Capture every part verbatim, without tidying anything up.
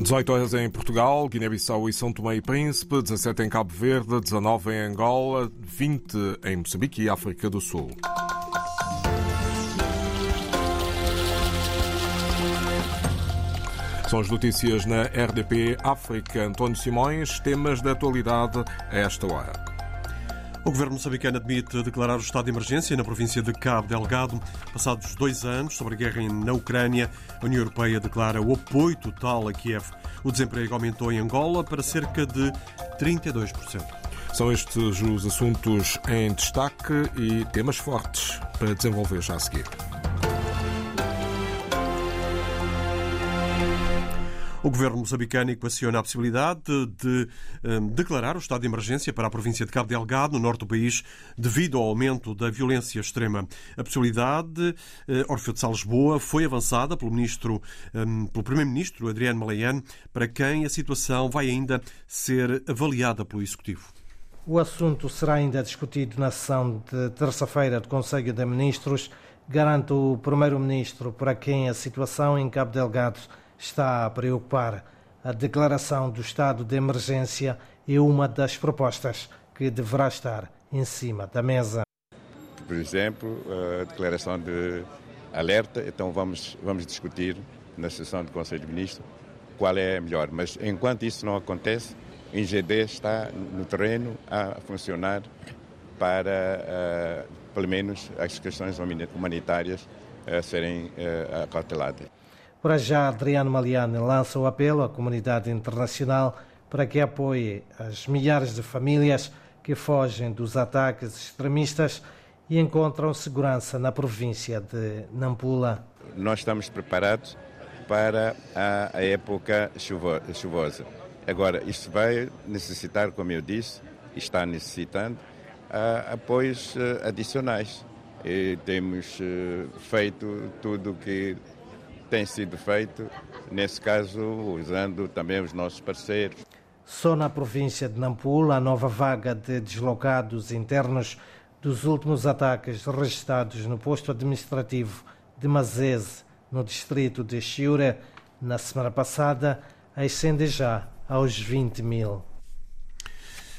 dezoito horas em Portugal, Guiné-Bissau e São Tomé e Príncipe, dezassete em Cabo Verde, dezanove em Angola, vinte em Moçambique e África do Sul. São as notícias na R D P África. António Simões, temas da atualidade a esta hora. O governo moçambicano admite declarar o estado de emergência na província de Cabo Delgado. Passados dois anos sobre a guerra na Ucrânia, a União Europeia declara o apoio total a Kiev. O desemprego aumentou em Angola para cerca de trinta e dois por cento. São estes os assuntos em destaque e temas fortes para desenvolver já a seguir. O governo moçambicano equaciona a possibilidade de, de um, declarar o estado de emergência para a província de Cabo Delgado, no norte do país, devido ao aumento da violência extrema. A possibilidade, uh, Orfeu de Salesboa, foi avançada pelo, ministro, um, pelo primeiro-ministro Adriano Maleiane, para quem a situação vai ainda ser avaliada pelo Executivo. O assunto será ainda discutido na sessão de terça-feira do Conselho de Ministros, garante o primeiro-ministro, para quem a situação em Cabo Delgado está a preocupar. A declaração do estado de emergência é uma das propostas que deverá estar em cima da mesa. Por exemplo, a declaração de alerta, então vamos, vamos discutir na sessão do Conselho de Ministros qual é a melhor. Mas enquanto isso não acontece, o I G D está no terreno a funcionar para, uh, pelo menos, as questões humanitárias uh, serem uh, acauteladas. Para já, Adriano Maleiane lança o apelo à comunidade internacional para que apoie as milhares de famílias que fogem dos ataques extremistas e encontram segurança na província de Nampula. Nós estamos preparados para a época chuvosa. Agora, isto vai necessitar, como eu disse, está necessitando, apoios adicionais. E temos feito tudo o que tem sido feito, nesse caso, usando também os nossos parceiros. Só na província de Nampula, a nova vaga de deslocados internos dos últimos ataques registados no posto administrativo de Mazese, no distrito de Chiura, na semana passada, ascende já aos vinte mil.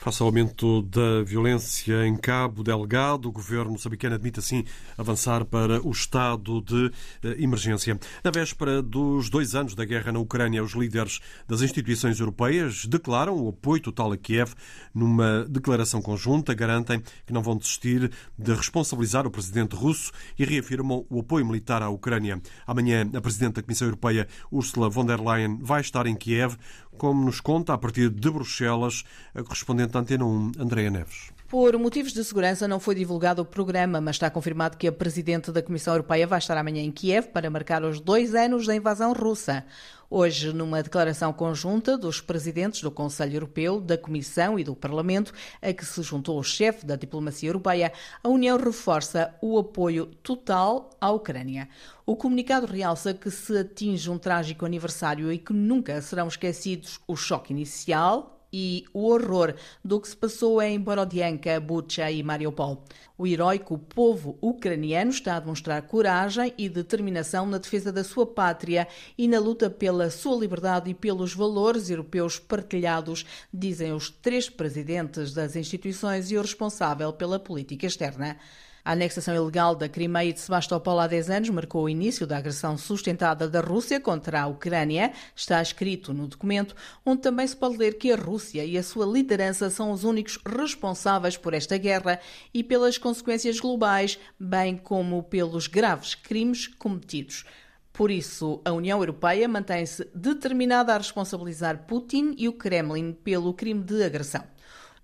Face ao aumento da violência em Cabo Delgado, o governo moçambicano admite assim avançar para o estado de emergência. Na véspera dos dois anos da guerra na Ucrânia, os líderes das instituições europeias declaram o apoio total a Kiev. Numa declaração conjunta, garantem que não vão desistir de responsabilizar o presidente russo e reafirmam o apoio militar à Ucrânia. Amanhã, a presidente da Comissão Europeia, Ursula von der Leyen, vai estar em Kiev, como nos conta a partir de Bruxelas a correspondente Antena um, Andreia Neves. Por motivos de segurança não foi divulgado o programa, mas está confirmado que a presidente da Comissão Europeia vai estar amanhã em Kiev para marcar os dois anos da invasão russa. Hoje, numa declaração conjunta dos presidentes do Conselho Europeu, da Comissão e do Parlamento, a que se juntou o chefe da diplomacia europeia, a União reforça o apoio total à Ucrânia. O comunicado realça que se atinge um trágico aniversário e que nunca serão esquecidos o choque inicial e o horror do que se passou em Borodianka, Butcha e Mariupol. O heroico povo ucraniano está a demonstrar coragem e determinação na defesa da sua pátria e na luta pela sua liberdade e pelos valores europeus partilhados, dizem os três presidentes das instituições e o responsável pela política externa. A anexação ilegal da Crimeia e de Sebastopol há dez anos marcou o início da agressão sustentada da Rússia contra a Ucrânia, está escrito no documento, onde também se pode ler que a Rússia e a sua liderança são os únicos responsáveis por esta guerra e pelas consequências globais, bem como pelos graves crimes cometidos. Por isso, a União Europeia mantém-se determinada a responsabilizar Putin e o Kremlin pelo crime de agressão.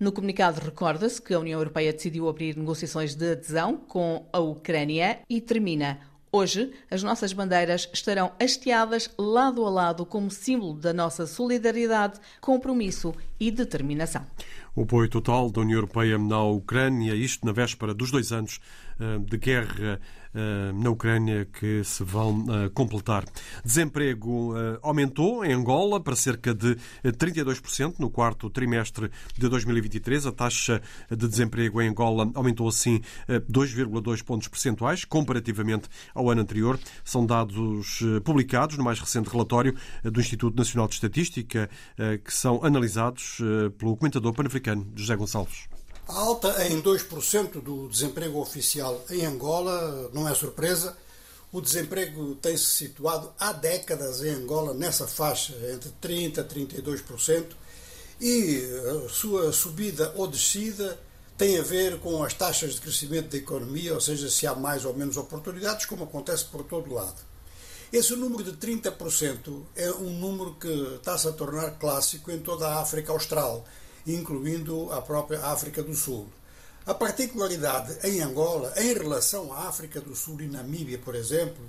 No comunicado recorda-se que a União Europeia decidiu abrir negociações de adesão com a Ucrânia e termina: hoje as nossas bandeiras estarão hasteadas lado a lado como símbolo da nossa solidariedade, compromisso e e determinação. O apoio total da União Europeia na Ucrânia, isto na véspera dos dois anos de guerra na Ucrânia que se vão completar. Desemprego aumentou em Angola para cerca de trinta e dois por cento no quarto trimestre de dois mil e vinte e três. A taxa de desemprego em Angola aumentou assim dois vírgula dois pontos percentuais comparativamente ao ano anterior. São dados publicados no mais recente relatório do Instituto Nacional de Estatística que são analisados pelo comentador pan-africano José Gonçalves. A alta em dois por cento do desemprego oficial em Angola não é surpresa. O desemprego tem-se situado há décadas em Angola nessa faixa, entre trinta por cento e trinta e dois por cento, e a sua subida ou descida tem a ver com as taxas de crescimento da economia, ou seja, se há mais ou menos oportunidades, como acontece por todo lado. Esse número de trinta por cento é um número que está-se a tornar clássico em toda a África Austral, incluindo a própria África do Sul. A particularidade em Angola, em relação à África do Sul e Namíbia, por exemplo,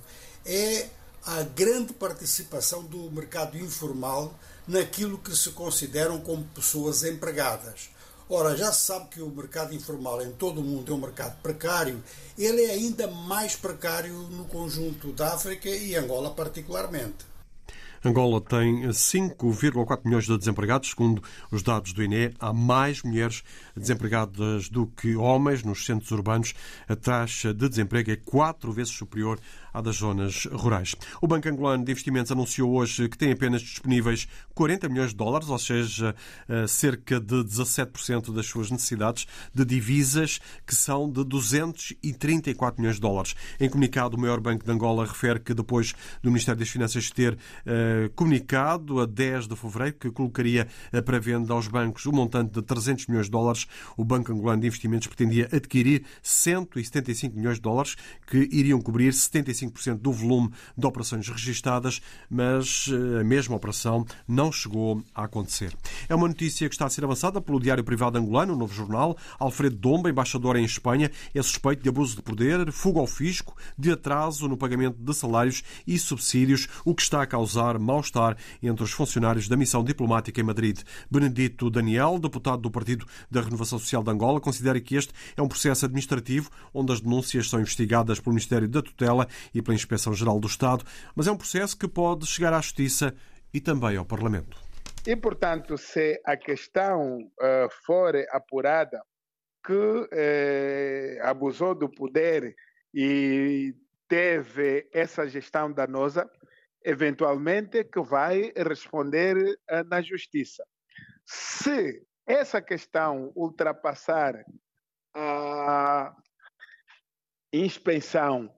é a grande participação do mercado informal naquilo que se consideram como pessoas empregadas. Ora, já se sabe que o mercado informal em todo o mundo é um mercado precário. Ele é ainda mais precário no conjunto da África e Angola particularmente. Angola tem cinco vírgula quatro milhões de desempregados. Segundo os dados do I N E, há mais mulheres desempregadas do que homens nos centros urbanos. A taxa de desemprego é quatro vezes superior à das zonas rurais. O Banco Angolano de Investimentos anunciou hoje que tem apenas disponíveis quarenta milhões de dólares, ou seja, cerca de dezassete por cento das suas necessidades de divisas, que são de duzentos e trinta e quatro milhões de dólares. Em comunicado, o maior banco de Angola refere que depois do Ministério das Finanças ter comunicado a dez de fevereiro que colocaria para venda aos bancos o um montante de trezentos milhões de dólares. O Banco Angolano de Investimentos pretendia adquirir cento e setenta e cinco milhões de dólares que iriam cobrir setenta e cinco por cento do volume de operações registadas, mas a mesma operação não chegou a acontecer. É uma notícia que está a ser avançada pelo Diário Privado Angolano, o Novo Jornal. Alfredo Domba, embaixador em Espanha, é suspeito de abuso de poder, fuga ao fisco, de atraso no pagamento de salários e subsídios, o que está a causar mal-estar entre os funcionários da missão diplomática em Madrid. Benedito Daniel, deputado do Partido da Renovação Social de Angola, considera que este é um processo administrativo onde as denúncias são investigadas pelo Ministério da Tutela e pela Inspeção-Geral do Estado, mas é um processo que pode chegar à Justiça e também ao Parlamento. E, portanto, se a questão uh, for apurada que uh, abusou do poder e teve essa gestão danosa, eventualmente que vai responder uh, na Justiça. Se essa questão ultrapassar a inspeção uh,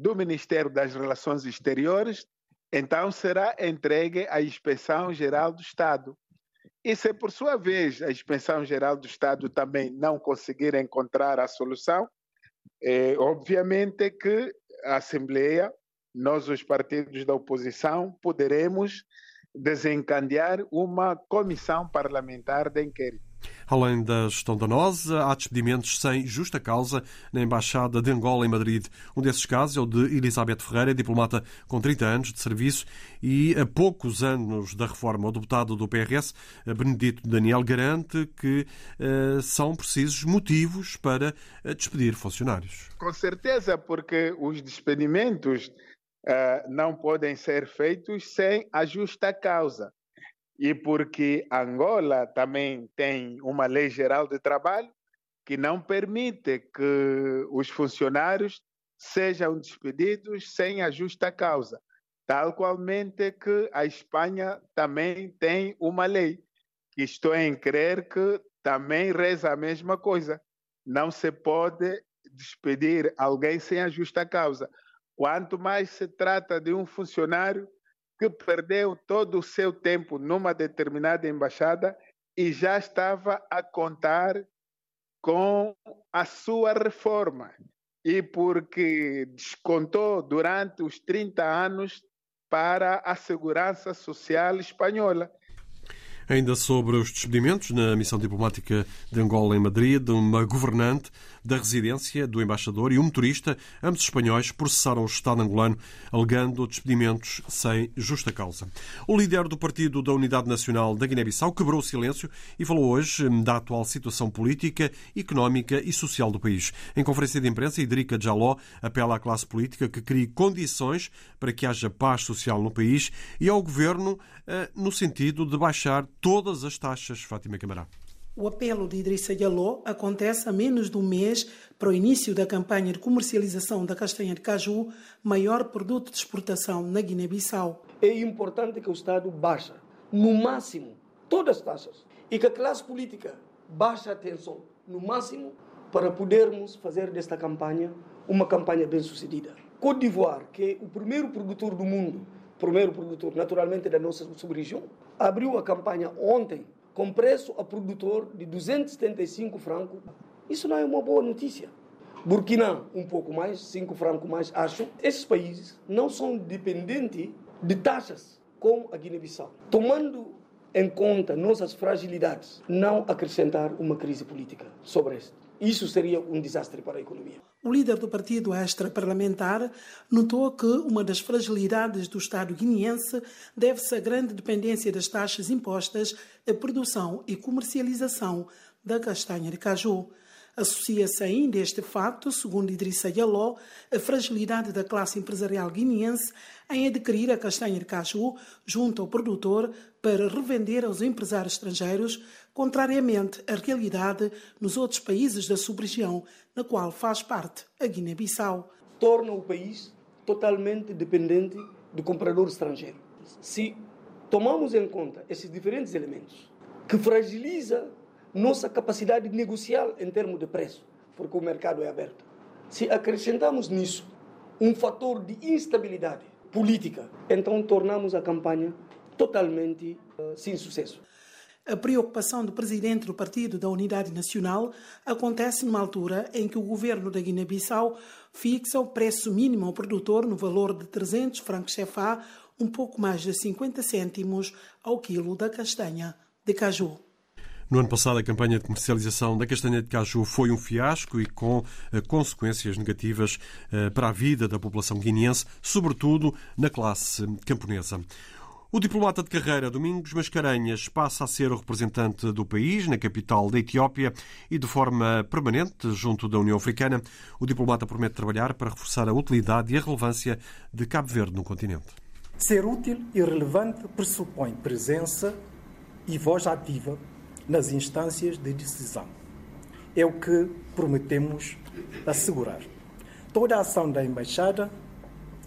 do Ministério das Relações Exteriores, então será entregue à Inspeção-Geral do Estado. E se, por sua vez, a Inspeção-Geral do Estado também não conseguir encontrar a solução, é, obviamente que a Assembleia, nós, os partidos da oposição, poderemos desencadear uma comissão parlamentar de inquérito. Além da gestão danosa, há despedimentos sem justa causa na Embaixada de Angola em Madrid. Um desses casos é o de Elisabeth Ferreira, diplomata com trinta anos de serviço e a poucos anos da reforma. O deputado do P R S, Benedito Daniel, garante que uh, são precisos motivos para despedir funcionários. Com certeza, porque os despedimentos uh, não podem ser feitos sem a justa causa. E porque Angola também tem uma lei geral de trabalho que não permite que os funcionários sejam despedidos sem a justa causa, tal qualmente que a Espanha também tem uma lei, que estou em crer que também reza a mesma coisa. Não se pode despedir alguém sem a justa causa. Quanto mais se trata de um funcionário que perdeu todo o seu tempo numa determinada embaixada e já estava a contar com a sua reforma. E porque descontou durante os trinta anos para a segurança social espanhola. Ainda sobre os despedimentos na missão diplomática de Angola em Madrid, uma governante da residência do embaixador e um motorista, ambos espanhóis, processaram o Estado angolano, alegando despedimentos sem justa causa. O líder do Partido da Unidade Nacional da Guiné-Bissau quebrou o silêncio e falou hoje da atual situação política, económica e social do país. Em conferência de imprensa, Idrissa Djaló apela à classe política que crie condições para que haja paz social no país e ao governo no sentido de baixar todas as taxas. Fátima Camará. O apelo de Idrissa Djaló acontece a menos de um mês para o início da campanha de comercialização da castanha de caju, maior produto de exportação na Guiné-Bissau. É importante que o Estado baixe, no máximo, todas as taxas e que a classe política baixe a tensão, no máximo, para podermos fazer desta campanha uma campanha bem-sucedida. Côte d'Ivoire, que é o primeiro produtor do mundo, primeiro produtor naturalmente da nossa sub-região, abriu a campanha ontem com preço a produtor de duzentos e setenta e cinco francos. Isso não é uma boa notícia. Burkina, um pouco mais, cinco francos mais, acho. Esses países não são dependentes de taxas como a Guiné-Bissau. Tomando em conta nossas fragilidades, não acrescentar uma crise política sobre isso. Isso seria um desastre para a economia. O líder do partido extra-parlamentar notou que uma das fragilidades do Estado guineense deve-se à grande dependência das taxas impostas à produção e comercialização da castanha de caju. Associa-se ainda este fato, segundo Idrissa Djaló, a fragilidade da classe empresarial guineense em adquirir a castanha de caju junto ao produtor para revender aos empresários estrangeiros, contrariamente à realidade nos outros países da sub-região, na qual faz parte a Guiné-Bissau. Torna o país totalmente dependente do comprador estrangeiro. Se tomamos em conta esses diferentes elementos, que fragiliza nossa capacidade de negociar em termos de preço, porque o mercado é aberto. Se acrescentamos nisso um fator de instabilidade política, então tornamos a campanha totalmente uh, sem sucesso. A preocupação do presidente do Partido da Unidade Nacional acontece numa altura em que o governo da Guiné-Bissau fixa o preço mínimo ao produtor no valor de trezentos francos chefá, um pouco mais de cinquenta cêntimos ao quilo da castanha de caju. No ano passado, a campanha de comercialização da castanha de caju foi um fiasco e com consequências negativas para a vida da população guineense, sobretudo na classe camponesa. O diplomata de carreira Domingos Mascarenhas passa a ser o representante do país na capital da Etiópia e de forma permanente junto da União Africana. O diplomata promete trabalhar para reforçar a utilidade e a relevância de Cabo Verde no continente. Ser útil e relevante pressupõe presença e voz ativa nas instâncias de decisão. É o que prometemos assegurar. Toda a ação da Embaixada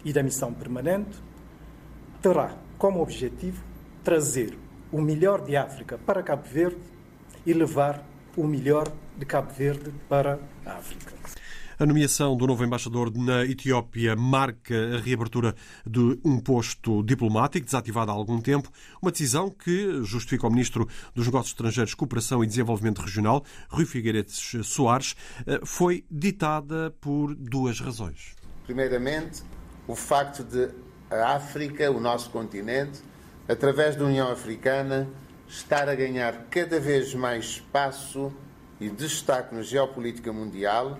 e da Missão Permanente terá como objetivo trazer o melhor de África para Cabo Verde e levar o melhor de Cabo Verde para a África. A nomeação do novo embaixador na Etiópia marca a reabertura de um posto diplomático desativado há algum tempo, uma decisão que justifica o ministro dos Negócios Estrangeiros, Cooperação e Desenvolvimento Regional, Rui Figueiredes Soares, foi ditada por duas razões. Primeiramente, o facto de a África, o nosso continente, através da União Africana, estar a ganhar cada vez mais espaço e destaque na geopolítica mundial,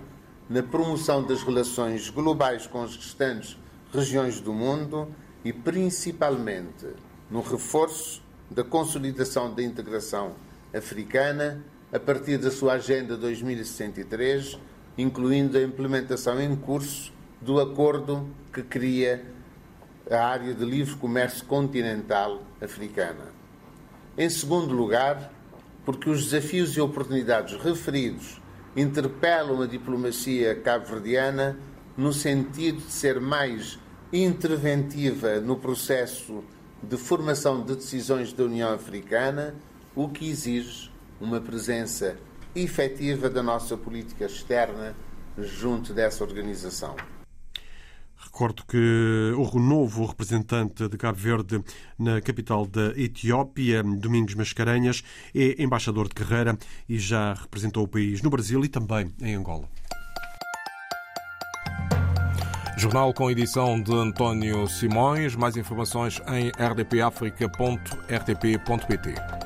na promoção das relações globais com as restantes regiões do mundo e, principalmente, no reforço da consolidação da integração africana a partir da sua Agenda dois mil e sessenta e três, incluindo a implementação em curso do acordo que cria a área de livre comércio continental africana. Em segundo lugar, porque os desafios e oportunidades referidos interpelam a diplomacia cabo-verdiana no sentido de ser mais interventiva no processo de formação de decisões da União Africana, o que exige uma presença efetiva da nossa política externa junto dessa organização. Recordo que o novo representante de Cabo Verde na capital da Etiópia, Domingos Mascarenhas, é embaixador de carreira e já representou o país no Brasil e também em Angola. Jornal com edição de António Simões. Mais informações em r d p africa ponto r t p ponto p t.